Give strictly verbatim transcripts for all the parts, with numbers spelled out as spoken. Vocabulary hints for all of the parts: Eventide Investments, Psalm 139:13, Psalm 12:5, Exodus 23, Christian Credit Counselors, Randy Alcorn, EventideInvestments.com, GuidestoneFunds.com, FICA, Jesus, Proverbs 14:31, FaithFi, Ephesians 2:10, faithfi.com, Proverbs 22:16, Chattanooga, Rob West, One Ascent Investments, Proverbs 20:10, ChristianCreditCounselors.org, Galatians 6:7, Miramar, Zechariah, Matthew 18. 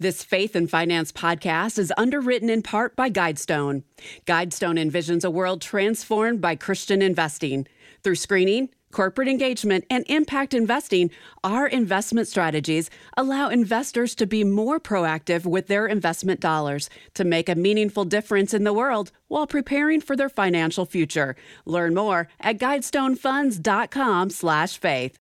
This Faith and Finance podcast is underwritten in part by Guidestone. Guidestone envisions a world transformed by Christian investing. Through screening, corporate engagement, and impact investing, our investment strategies allow investors to be more proactive with their investment dollars to make a meaningful difference in the world while preparing for their financial future. Learn more at GuidestoneFunds.com slash faith.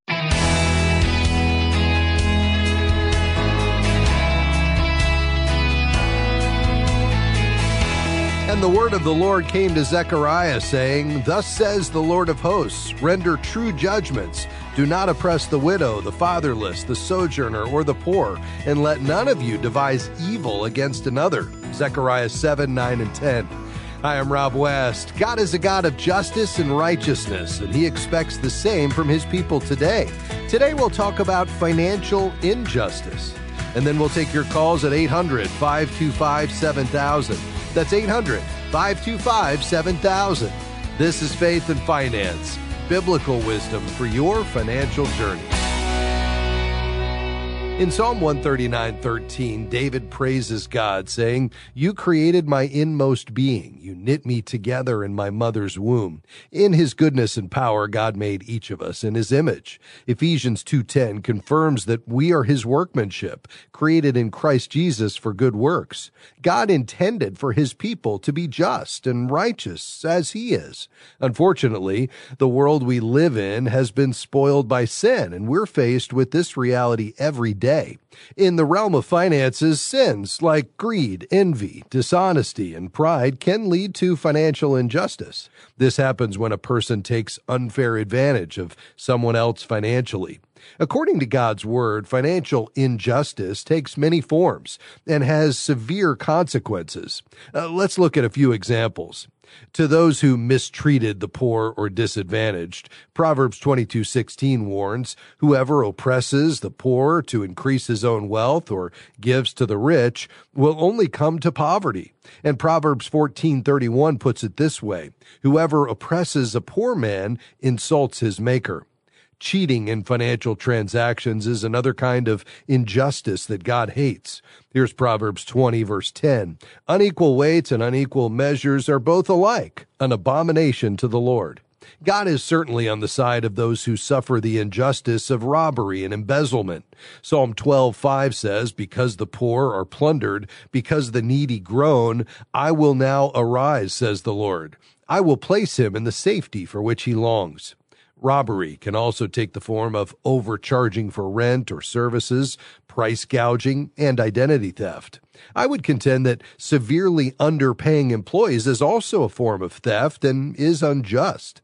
And the word of the Lord came to Zechariah, saying, Thus says the Lord of hosts, render true judgments. Do not oppress the widow, the fatherless, the sojourner, or the poor, and let none of you devise evil against another. Zechariah seven, nine, and ten. Hi, I'm Rob West. God is a God of justice and righteousness, and He expects the same from His people today. Today we'll talk about financial injustice. And then we'll take your calls at eight hundred, five two five, seven thousand. That's eight hundred, five two five, seven thousand. This is Faith and Finance, biblical wisdom for your financial journey. In Psalm one thirty-nine, thirteen, David praises God, saying, You created my inmost being. You knit me together in my mother's womb. In His goodness and power, God made each of us in His image. Ephesians two ten confirms that we are His workmanship, created in Christ Jesus for good works. God intended for His people to be just and righteous as He is. Unfortunately, the world we live in has been spoiled by sin, and we're faced with this reality every day. In the realm of finances, sins like greed, envy, dishonesty, and pride can lead to financial injustice. This happens when a person takes unfair advantage of someone else financially. According to God's Word, financial injustice takes many forms and has severe consequences. Uh, let's look at a few examples. To those who mistreated the poor or disadvantaged, Proverbs twenty-two sixteen warns, whoever oppresses the poor to increase his own wealth or gives to the rich will only come to poverty. And Proverbs fourteen thirty-one puts it this way, whoever oppresses a poor man insults his maker. Cheating in financial transactions is another kind of injustice that God hates. Here's Proverbs twenty, verse ten. Unequal weights and unequal measures are both alike, an abomination to the Lord. God is certainly on the side of those who suffer the injustice of robbery and embezzlement. Psalm twelve, five says, Because the poor are plundered, because the needy groan, I will now arise, says the Lord. I will place him in the safety for which he longs. Robbery can also take the form of overcharging for rent or services, price gouging, and identity theft. I would contend that severely underpaying employees is also a form of theft and is unjust.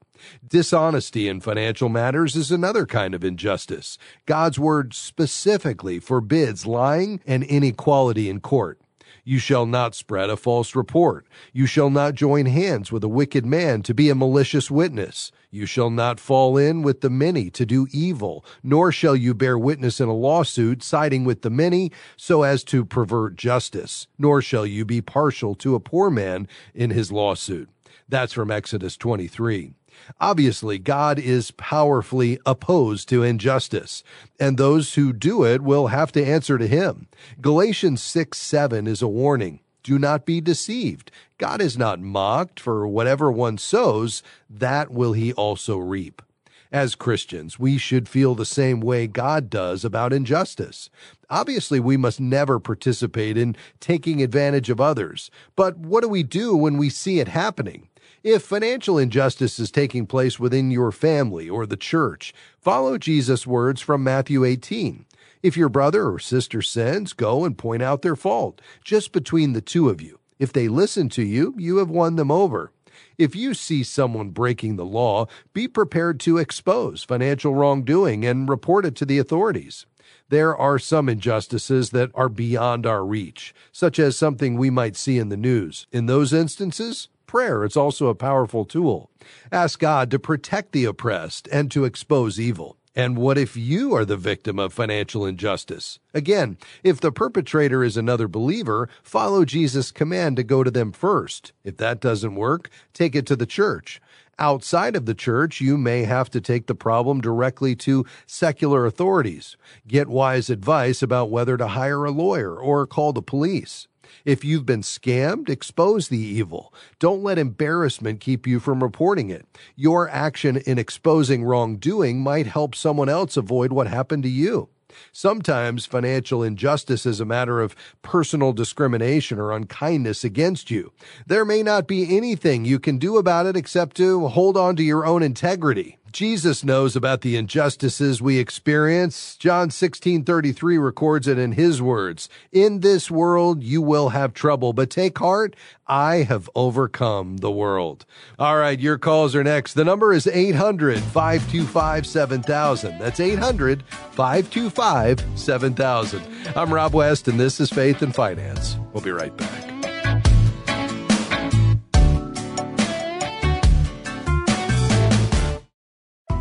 Dishonesty in financial matters is another kind of injustice. God's Word specifically forbids lying and inequality in court. You shall not spread a false report. You shall not join hands with a wicked man to be a malicious witness. You shall not fall in with the many to do evil, nor shall you bear witness in a lawsuit siding with the many so as to pervert justice, nor shall you be partial to a poor man in his lawsuit. That's from Exodus twenty-three. Obviously, God is powerfully opposed to injustice, and those who do it will have to answer to Him. Galatians six, seven is a warning. Do not be deceived. God is not mocked, for whatever one sows, that will he also reap. As Christians, we should feel the same way God does about injustice. Obviously, we must never participate in taking advantage of others. But what do we do when we see it happening? If financial injustice is taking place within your family or the church, follow Jesus' words from Matthew eighteen. If your brother or sister sins, go and point out their fault, just between the two of you. If they listen to you, you have won them over. If you see someone breaking the law, be prepared to expose financial wrongdoing and report it to the authorities. There are some injustices that are beyond our reach, such as something we might see in the news. In those instances, prayer is also a powerful tool. Ask God to protect the oppressed and to expose evil. And what if you are the victim of financial injustice? Again, if the perpetrator is another believer, follow Jesus' command to go to them first. If that doesn't work, take it to the church. Outside of the church, you may have to take the problem directly to secular authorities. Get wise advice about whether to hire a lawyer or call the police. If you've been scammed, expose the evil. Don't let embarrassment keep you from reporting it. Your action in exposing wrongdoing might help someone else avoid what happened to you. Sometimes financial injustice is a matter of personal discrimination or unkindness against you. There may not be anything you can do about it except to hold on to your own integrity. Jesus knows about the injustices we experience. John sixteen thirty-three records it in his words, "In this world you will have trouble, but take heart, I have overcome the world." All right, your calls are next. The number is eight hundred, five two five, seven thousand. That's eight hundred, five two five, seven thousand. I'm Rob West, and this is Faith in Finance. We'll be right back.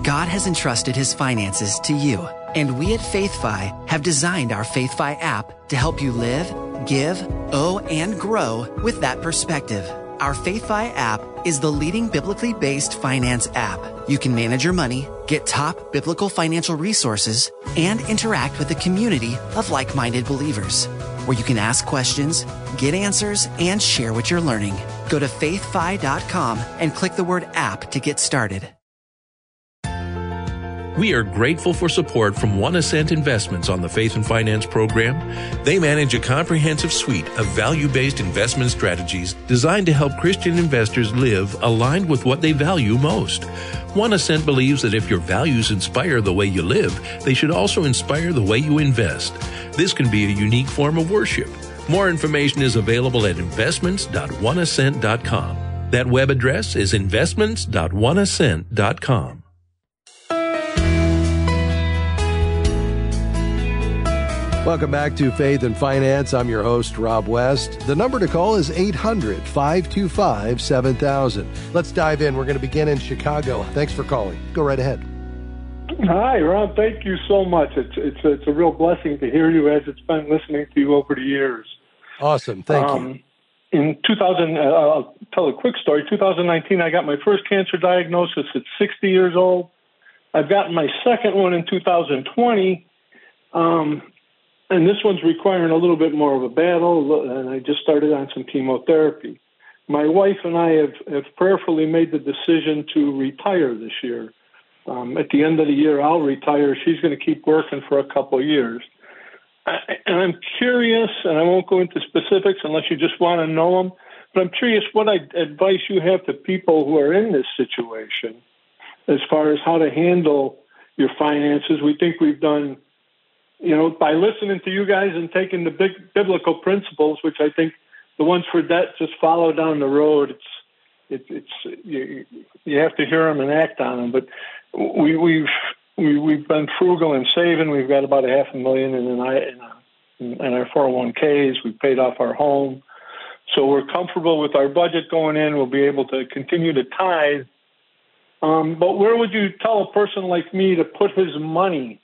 God has entrusted his finances to you, and we at FaithFi have designed our FaithFi app to help you live, give, owe, and grow with that perspective. Our FaithFi app is the leading biblically based finance app. You can manage your money, get top biblical financial resources, and interact with a community of like-minded believers, where you can ask questions, get answers, and share what you're learning. Go to faith fi dot com and click the word app to get started. We are grateful for support from One Ascent Investments on the Faith and Finance program. They manage a comprehensive suite of value-based investment strategies designed to help Christian investors live aligned with what they value most. One Ascent believes that if your values inspire the way you live, they should also inspire the way you invest. This can be a unique form of worship. More information is available at investments dot one ascent dot com. That web address is investments dot one ascent dot com. Welcome back to Faith and Finance. I'm your host, Rob West. The number to call is eight hundred, five two five, seven thousand. Let's dive in. We're going to begin in Chicago. Thanks for calling. Go right ahead. Hi, Rob. Thank you so much. It's it's, it's a real blessing to hear you, as it's been listening to you over the years. Awesome. Thank um, you. In two thousand, uh, I'll tell a quick story. two thousand nineteen, I got my first cancer diagnosis at sixty years old. I've gotten my second one in two thousand twenty. Um And this one's requiring a little bit more of a battle, and I just started on some chemotherapy. My wife and I have, have prayerfully made the decision to retire this year. Um, at the end of the year, I'll retire. She's going to keep working for a couple of years. I, and I'm curious, and I won't go into specifics unless you just want to know them, but I'm curious what advice you have to people who are in this situation as far as how to handle your finances. We think we've done... You know, by listening to you guys and taking the big biblical principles, which I think the ones for debt just follow down the road. It's, it, it's you, you have to hear them and act on them. But we, we've we, we've been frugal and saving. We've got about a half a million in an I in our four oh one k's. We've paid off our home, so we're comfortable with our budget going in. We'll be able to continue to tithe. Um, but where would you tell a person like me to put his money?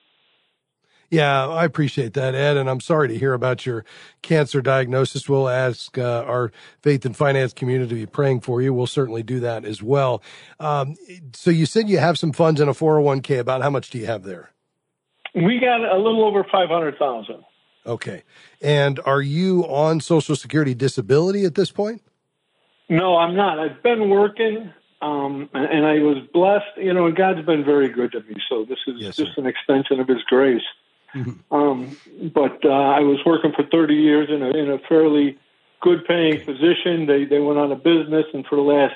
Yeah, I appreciate that, Ed, and I'm sorry to hear about your cancer diagnosis. We'll ask uh, our Faith and Finance community to be praying for you. We'll certainly do that as well. Um, so you said you have some funds in a four oh one k. About how much do you have there? We got a little over five hundred thousand dollars. Okay. And are you on Social Security disability at this point? No, I'm not. I've been working. Um, and I was blessed, you know, and God's been very good to me. So this is yes, just sir. an extension of his grace. Mm-hmm. Um, but uh, I was working for thirty years in a, in a fairly good-paying position. They they went out of business, and for the last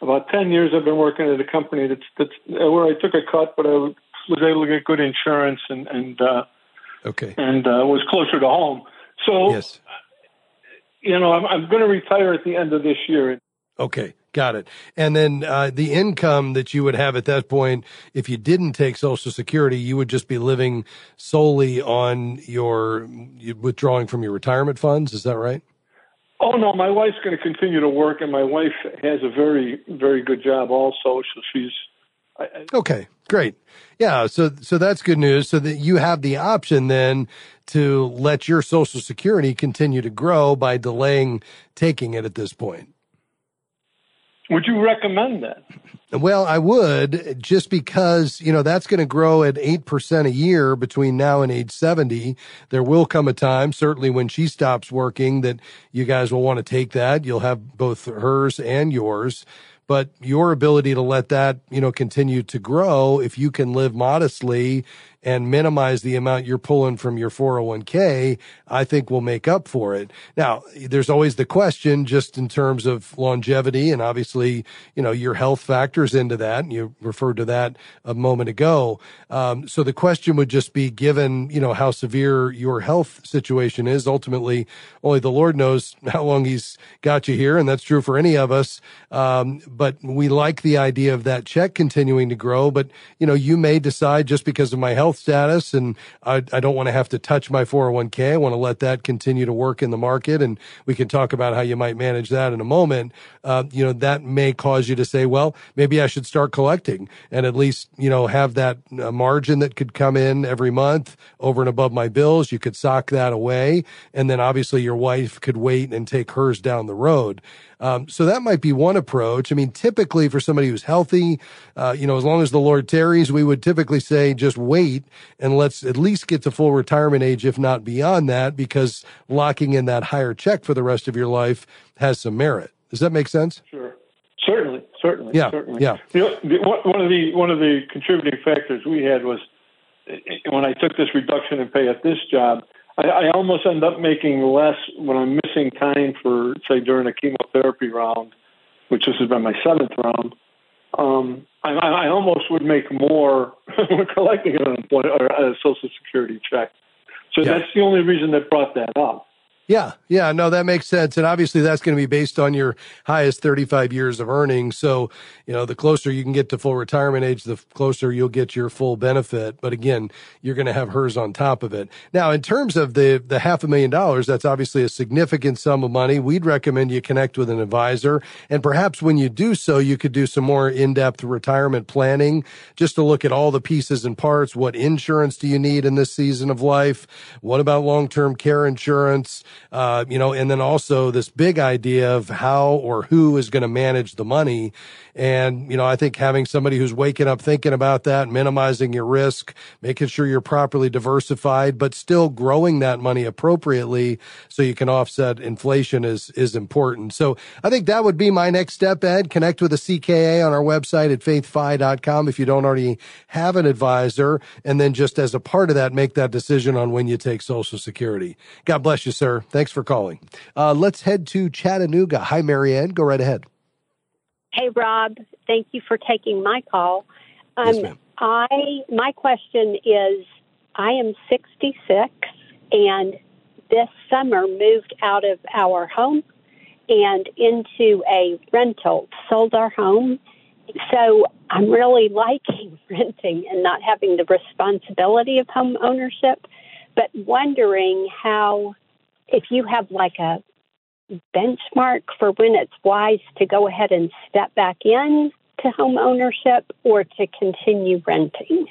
about ten years, I've been working at a company that's, that's where I took a cut, but I was able to get good insurance and and uh, okay, and uh, was closer to home. So, yes. you know, I'm, I'm going to retire at the end of this year. Okay. Got it. And then uh, the income that you would have at that point, if you didn't take Social Security, you would just be living solely on your withdrawing from your retirement funds. Is that right? Oh, no. My wife's going to continue to work, and my wife has a very, very good job also. So she's Okay, great. Yeah, so so that's good news. So that you have the option then to let your Social Security continue to grow by delaying taking it at this point. Would you recommend that? Well, I would, just because, you know, that's going to grow at eight percent a year between now and age seventy. There will come a time, certainly when she stops working, that you guys will want to take that. You'll have both hers and yours. But your ability to let that, you know, continue to grow, if you can live modestly and minimize the amount you're pulling from your four oh one k, I think will make up for it. Now, there's always the question just in terms of longevity, and obviously, you know, your health factors into that, and you referred to that a moment ago. Um, so the question would just be, given, you know, how severe your health situation is, ultimately, only the Lord knows how long he's got you here, and that's true for any of us. Um, But we like the idea of that check continuing to grow. But, you know, you may decide, just because of my health status and I, I don't want to have to touch my four oh one k, I want to let that continue to work in the market. And we can talk about how you might manage that in a moment. Uh, you know, that may cause you to say, well, maybe I should start collecting and at least, you know, have that uh, margin that could come in every month over and above my bills. You could sock that away. And then obviously your wife could wait and take hers down the road. Um, so that might be one approach. I mean, typically for somebody who's healthy, uh, you know, as long as the Lord tarries, we would typically say just wait and let's at least get to full retirement age, if not beyond that, because locking in that higher check for the rest of your life has some merit. Does that make sense? Sure. Certainly. Certainly. Yeah. Certainly. Yeah. You know, one of the, one of the contributing factors we had was when I took this reduction in pay at this job, I almost end up making less when I'm missing time for, say, during a chemotherapy round, which this has been my seventh round. Um, I, I almost would make more when collecting an employee or a Social Security check. So yeah. That's the only reason that brought that up. Yeah, yeah, no, that makes sense. And obviously that's going to be based on your highest thirty-five years of earnings. So, you know, the closer you can get to full retirement age, the closer you'll get your full benefit. But again, you're going to have hers on top of it. Now, in terms of the, the half a million dollars, that's obviously a significant sum of money. We'd recommend you connect with an advisor. And perhaps when you do so, you could do some more in-depth retirement planning, just to look at all the pieces and parts. What insurance do you need in this season of life? What about long-term care insurance? Uh, you know, and then also this big idea of how or who is going to manage the money. And, you know, I think having somebody who's waking up thinking about that, minimizing your risk, making sure you're properly diversified, but still growing that money appropriately so you can offset inflation is, is important. So I think that would be my next step, Ed. Connect with a C K A on our website at faith fi dot com if you don't already have an advisor. And then just as a part of that, make that decision on when you take Social Security. God bless you, sir. Thanks for calling. Uh, let's head to Chattanooga. Hi, Marianne. Go right ahead. Hey, Rob. Thank you for taking my call. Um, yes, ma'am. I, my question is, I am sixty-six, and this summer moved out of our home and into a rental, sold our home. So I'm really liking renting and not having the responsibility of home ownership, but wondering how... if you have like a benchmark for when it's wise to go ahead and step back in to home ownership or to continue renting.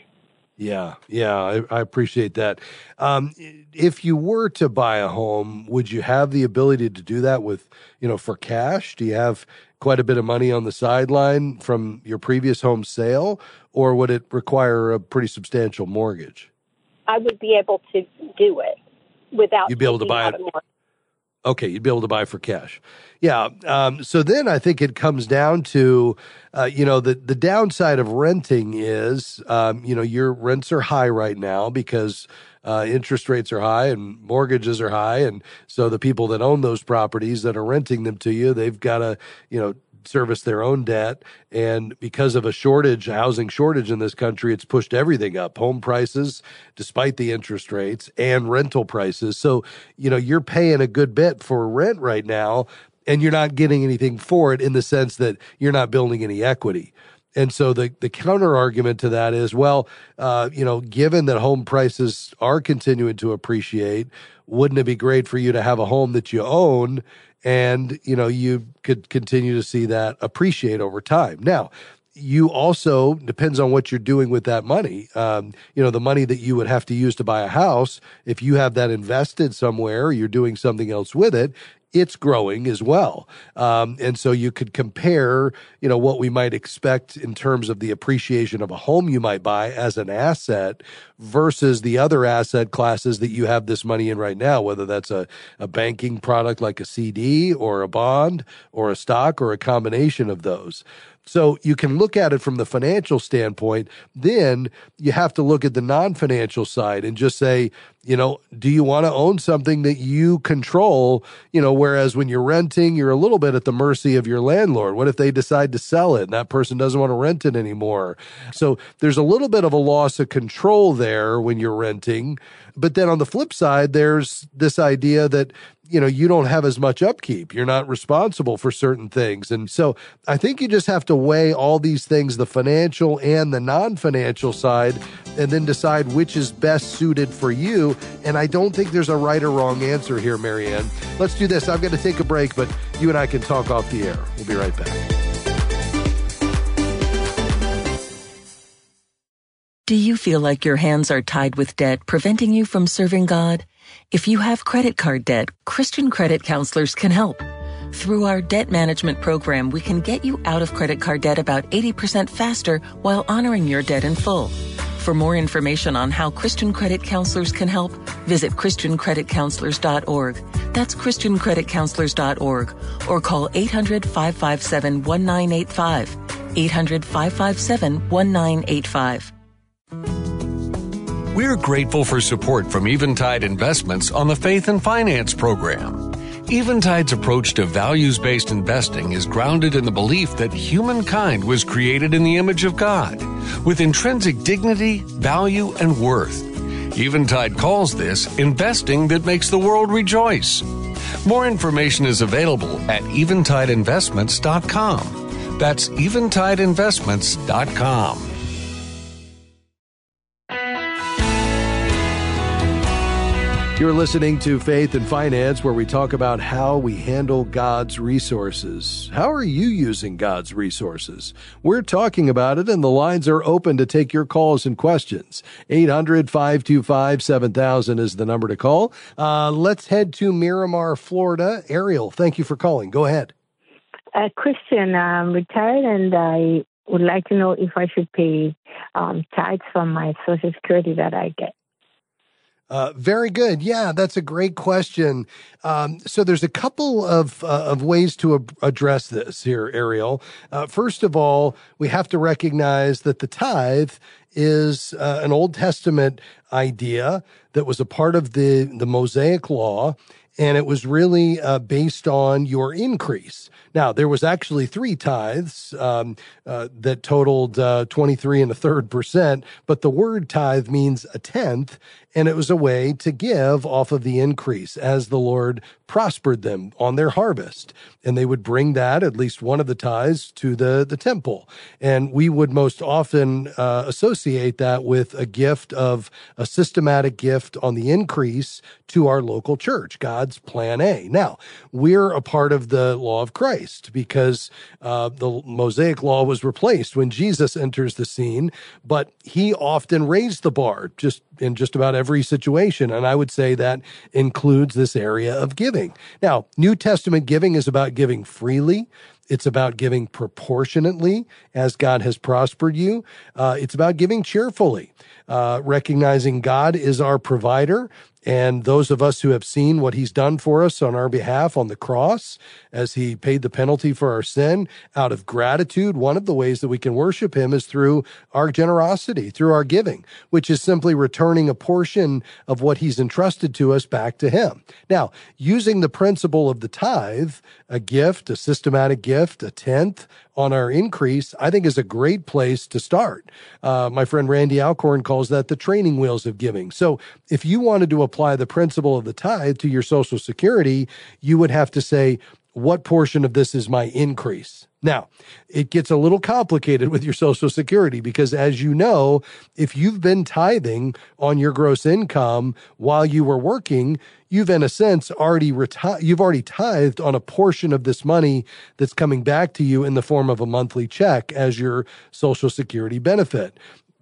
Yeah, yeah, I, I appreciate that. Um, if you were to buy a home, would you have the ability to do that with, you know, for cash? Do you have quite a bit of money on the sideline from your previous home sale, or would it require a pretty substantial mortgage? I would be able to do it. Without you'd be able to buy it. Okay, you'd be able to buy for cash. Yeah. Um, so then I think it comes down to, uh, you know, the, the downside of renting is, um, you know, your rents are high right now because uh, interest rates are high and mortgages are high. And so the people that own those properties that are renting them to you, they've got to, you know, service their own debt. And because of a shortage, housing shortage in this country, it's pushed everything up, home prices, despite the interest rates, and rental prices. So, you know, you're paying a good bit for rent right now, and you're not getting anything for it in the sense that you're not building any equity. And so the, the counter argument to that is, well, uh, you know, given that home prices are continuing to appreciate, wouldn't it be great for you to have a home that you own? And, you know, you could continue to see that appreciate over time. Now, you also, depends on what you're doing with that money. Um, you know, the money that you would have to use to buy a house, if you have that invested somewhere, you're doing something else with it, it's growing as well. Um, and so you could compare, you know, what we might expect in terms of the appreciation of a home you might buy as an asset versus the other asset classes that you have this money in right now, whether that's a, a banking product like a C D or a bond or a stock or a combination of those. So you can look at it from the financial standpoint. Then you have to look at the non-financial side and just say, you know, do you want to own something that you control? You know, whereas when you're renting, you're a little bit at the mercy of your landlord. What if they decide to sell it and that person doesn't want to rent it anymore? So there's a little bit of a loss of control there when you're renting. But then on the flip side, there's this idea that, you know, you don't have as much upkeep. You're not responsible for certain things. And so I think you just have to weigh all these things, the financial and the non-financial side, and then decide which is best suited for you. And I don't think there's a right or wrong answer here, Marianne. Let's do this. I'm going to take a break, but you and I can talk off the air. We'll be right back. Do you feel like your hands are tied with debt, preventing you from serving God? If you have credit card debt, Christian Credit Counselors can help. Through our debt management program, we can get you out of credit card debt about eighty percent faster while honoring your debt in full. For more information on how Christian Credit Counselors can help, visit Christian Credit Counselors dot org. That's Christian Credit Counselors dot org. Or call eight hundred, five five seven, one nine eight five. eight hundred, five five seven, one nine eight five. We're grateful for support from Eventide Investments on the Faith and Finance program. Eventide's approach to values-based investing is grounded in the belief that humankind was created in the image of God, with intrinsic dignity, value, and worth. Eventide calls this investing that makes the world rejoice. More information is available at Eventide Investments dot com. That's Eventide Investments dot com. You're listening to Faith and Finance, where we talk about how we handle God's resources. How are you using God's resources? We're talking about it, and the lines are open to take your calls and questions. eight hundred, five two five, seven thousand is the number to call. Uh, let's head to Miramar, Florida. Ariel, thank you for calling. Go ahead. Uh, Christian, I'm retired, and I would like to know if I should pay um, tithes from my Social Security that I get. Uh, very good. Yeah, that's a great question. Um, so there's a couple of uh, of ways to ab- address this here, Ariel. Uh, first of all, we have to recognize that the tithe is uh, an Old Testament idea that was a part of the, the Mosaic Law. And it was really uh, based on your increase. Now, there was actually three tithes um, uh, that totaled uh, twenty-three and a third percent, but the word tithe means a tenth, and it was a way to give off of the increase as the Lord prospered them on their harvest. And they would bring that, at least one of the tithes, to the, the temple. And we would most often uh, associate that with a gift of a systematic gift on the increase to our local church, God's plan A. Now, we're a part of the law of Christ because uh, the Mosaic law was replaced when Jesus enters the scene, but he often raised the bar just in just about every situation. And I would say that includes this area of giving. Now, New Testament giving is about giving freely. It's about giving proportionately as God has prospered you. Uh, it's about giving cheerfully, uh, recognizing God is our provider. And those of us who have seen what he's done for us on our behalf on the cross, as he paid the penalty for our sin, out of gratitude, one of the ways that we can worship him is through our generosity, through our giving, which is simply returning a portion of what he's entrusted to us back to him. Now, using the principle of the tithe, a gift, a systematic gift, a tenth on our increase, I think is a great place to start. Uh, my friend Randy Alcorn calls that the training wheels of giving. So if you wanted to apply the principle of the tithe to your Social Security, you would have to say, what portion of this is my increase? Now, it gets a little complicated with your Social Security because, as you know, if you've been tithing on your gross income while you were working, you've, in a sense, already reti- you've already tithed on a portion of this money that's coming back to you in the form of a monthly check as your Social Security benefit.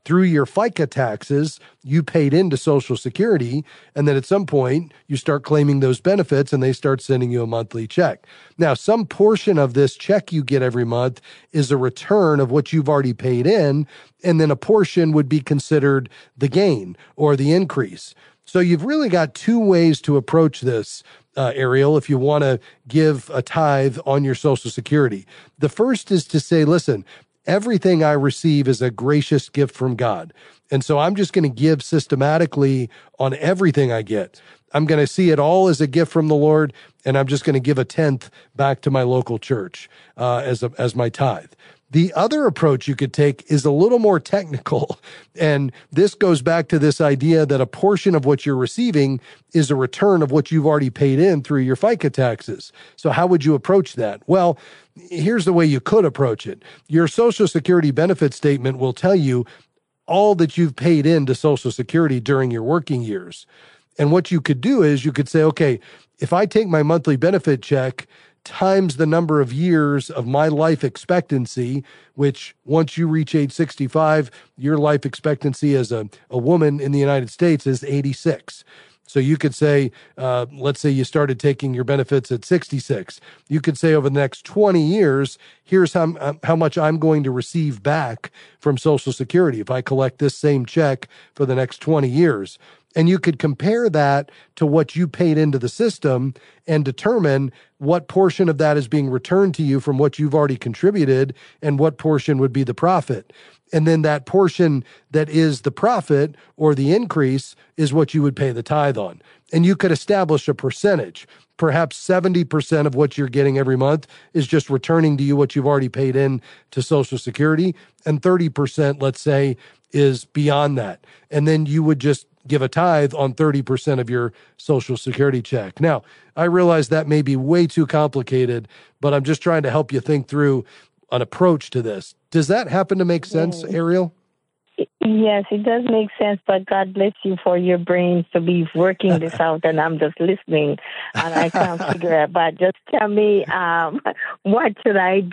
Through your FICA taxes, you paid into Social Security, and then at some point, you start claiming those benefits, and they start sending you a monthly check. Now, some portion of this check you get every month is a return of what you've already paid in, and then a portion would be considered the gain or the increase. So you've really got two ways to approach this, uh, Ariel, if you want to give a tithe on your Social Security. The first is to say, listen, everything I receive is a gracious gift from God. And so I'm just going to give systematically on everything I get. I'm going to see it all as a gift from the Lord, and I'm just going to give a tenth back to my local church uh, as a, as my tithe. The other approach you could take is a little more technical, and this goes back to this idea that a portion of what you're receiving is a return of what you've already paid in through your FICA taxes. So how would you approach that? Well, here's the way you could approach it. Your Social Security benefit statement will tell you all that you've paid into Social Security during your working years. And what you could do is you could say, okay, if I take my monthly benefit check times the number of years of my life expectancy, which once you reach age sixty-five, your life expectancy as a, a woman in the United States is eighty-six. So you could say, uh, let's say you started taking your benefits at sixty-six. You could say over the next twenty years, here's how, how much I'm going to receive back from Social Security if I collect this same check for the next twenty years. And you could compare that to what you paid into the system and determine what portion of that is being returned to you from what you've already contributed and what portion would be the profit. And then that portion that is the profit or the increase is what you would pay the tithe on. And you could establish a percentage. Perhaps seventy percent of what you're getting every month is just returning to you what you've already paid in to Social Security, and thirty percent, let's say, is beyond that. And then you would just give a tithe on thirty percent of your Social Security check. Now, I realize that may be way too complicated, but I'm just trying to help you think through an approach to this. Does that happen to make sense, Ariel? Yes, it does make sense, but God bless you for your brains to be working this out, and I'm just listening, and I can't figure it out. But just tell me, um, what should I do?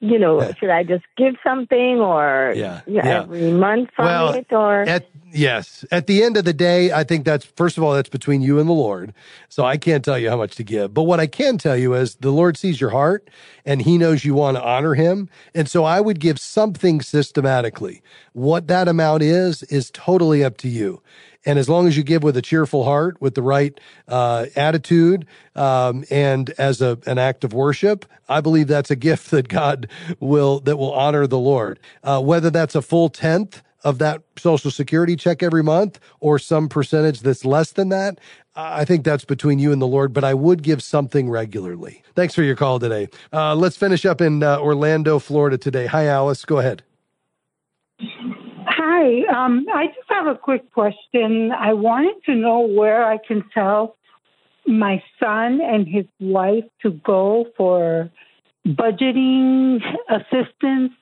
You know, should I just give something, or yeah, yeah. every month from well, it? Or at, yes, at the end of the day, I think that's, first of all, that's between you and the Lord, so I can't tell you how much to give. But what I can tell you is the Lord sees your heart, and He knows you want to honor Him, and so I would give something systematically. What that amount is, is totally up to you. And as long as you give with a cheerful heart, with the right uh, attitude, um, and as a, an act of worship, I believe that's a gift that God will, that will honor the Lord. Uh, whether that's a full tenth of that Social Security check every month or some percentage that's less than that, I think that's between you and the Lord, but I would give something regularly. Thanks for your call today. Uh, let's finish up in uh, Orlando, Florida today. Hi, Alice. Go ahead. Hi, um, I just have a quick question. I wanted to know where I can tell my son and his wife to go for budgeting assistance.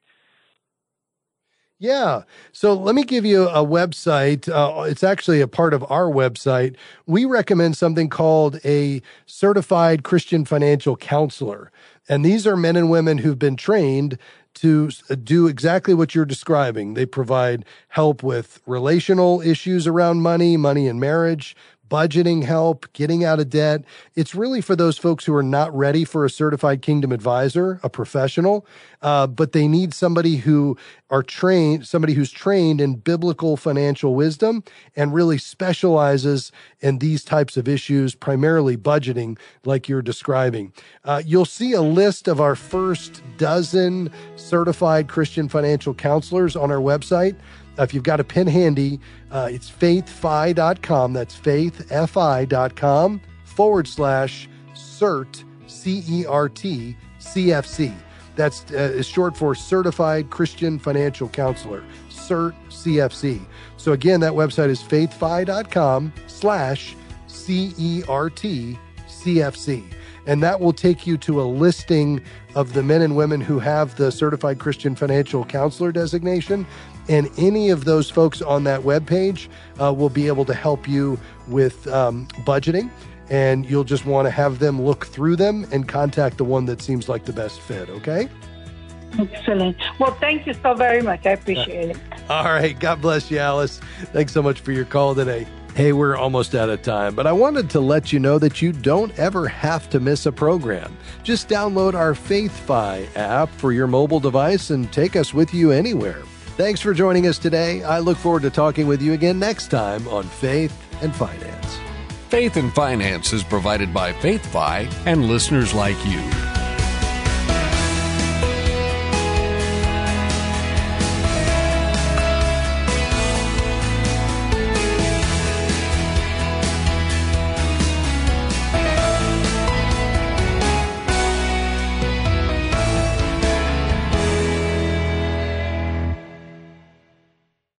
Yeah. So let me give you a website. Uh, it's actually a part of our website. We recommend something called a Certified Christian Financial Counselor. And these are men and women who've been trained to do exactly what you're describing. They provide help with relational issues around money, money and marriage, budgeting help, getting out of debt. It's really for those folks who are not ready for a certified kingdom advisor, a professional, uh, but they need somebody who are trained, somebody who's trained in biblical financial wisdom and really specializes in these types of issues, primarily budgeting, like you're describing. Uh, you'll see a list of our first dozen certified Christian financial counselors on our website. If you've got a pen handy, uh, it's faith fi dot com. That's faith fi dot com forward slash cert, C E R T, C F C. That's uh, is short for Certified Christian Financial Counselor, CERT, C F C. So again, that website is faith fi dot com slash C E R T, C F C. and that will take you to a listing of the men and women who have the Certified Christian Financial Counselor designation. And any of those folks on that webpage uh, will be able to help you with um, budgeting. And you'll just want to have them look through them and contact the one that seems like the best fit, okay? Excellent. Well, thank you so very much. I appreciate it. All right. God bless you, Alice. Thanks so much for your call today. Hey, we're almost out of time, but I wanted to let you know that you don't ever have to miss a program. Just download our FaithFi app for your mobile device and take us with you anywhere. Thanks for joining us today. I look forward to talking with you again next time on Faith and Finance. Faith and Finance is provided by FaithFi and listeners like you.